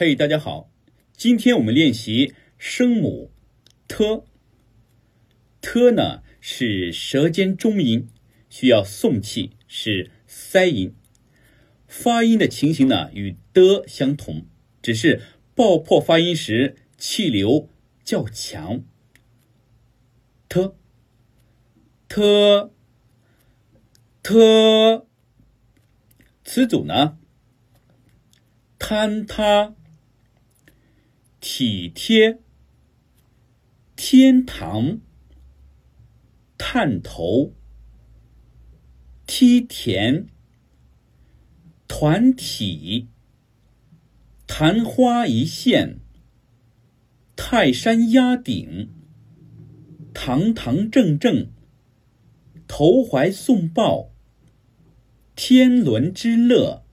嘿，大家好，今天我们练习声母 t，t 呢是舌尖中音，需要送气，是塞音。发音的情形呢与的相同，只是爆破发音时气流较强。t，t，t。 词组呢，坍塌、体贴、天堂、探头、梯田、团体、昙花一现、泰山压顶、堂堂正正、投怀送抱、天伦之乐、